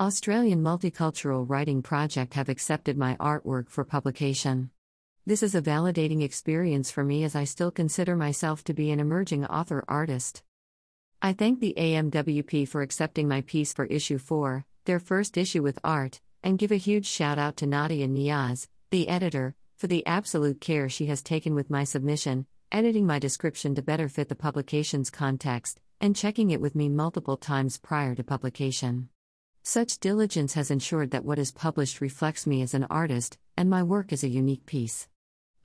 Australian Multicultural Writing Project have accepted my artwork for publication. This is a validating experience for me as I still consider myself to be an emerging author-artist. I thank the AMWP for accepting my piece for issue 4, their first issue with art, and give a huge shout-out to Nadia Niaz, the editor, for the absolute care she has taken with my submission, editing my description to better fit the publication's context, and checking it with me multiple times prior to publication. Such diligence has ensured that what is published reflects me as an artist, and my work is a unique piece.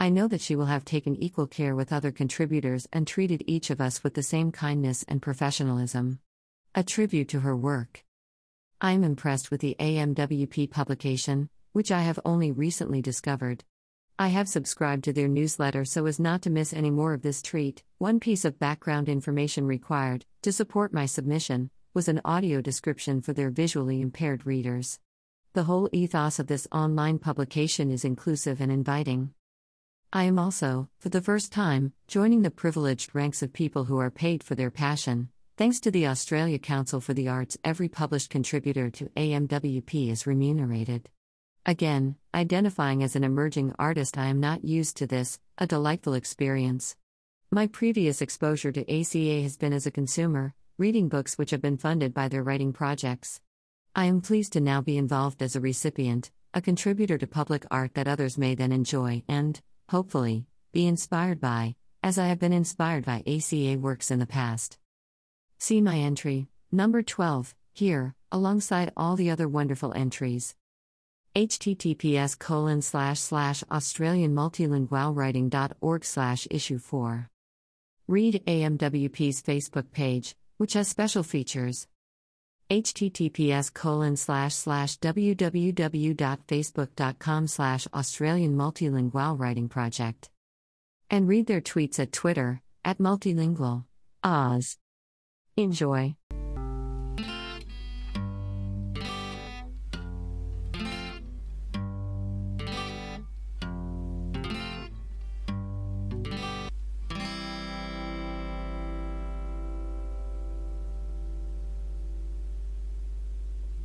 I know that she will have taken equal care with other contributors and treated each of us with the same kindness and professionalism. A tribute to her work. I am impressed with the AMWP publication, which I have only recently discovered. I have subscribed to their newsletter so as not to miss any more of this treat. One piece of background information required, to support my submission, was an audio description for their visually impaired readers. The whole ethos of this online publication is inclusive and inviting. I am also, for the first time, joining the privileged ranks of people who are paid for their passion. Thanks to the Australia Council for the Arts, every published contributor to AMWP is remunerated. Again, identifying as an emerging artist, I am not used to this, a delightful experience. My previous exposure to ACA has been as a consumer, reading books which have been funded by their writing projects. I am pleased to now be involved as a recipient, a contributor to public art that others may then enjoy and, hopefully, be inspired by, as I have been inspired by ACA works in the past. See my entry, number 12, here, alongside all the other wonderful entries. https://australianmultilingualwriting.org/issue4. Read AMWP's Facebook page, which has special features. https://www.facebook.com/Australian Multilingual Writing Project. And read their tweets at Twitter, @Multilingual. Oz. Enjoy.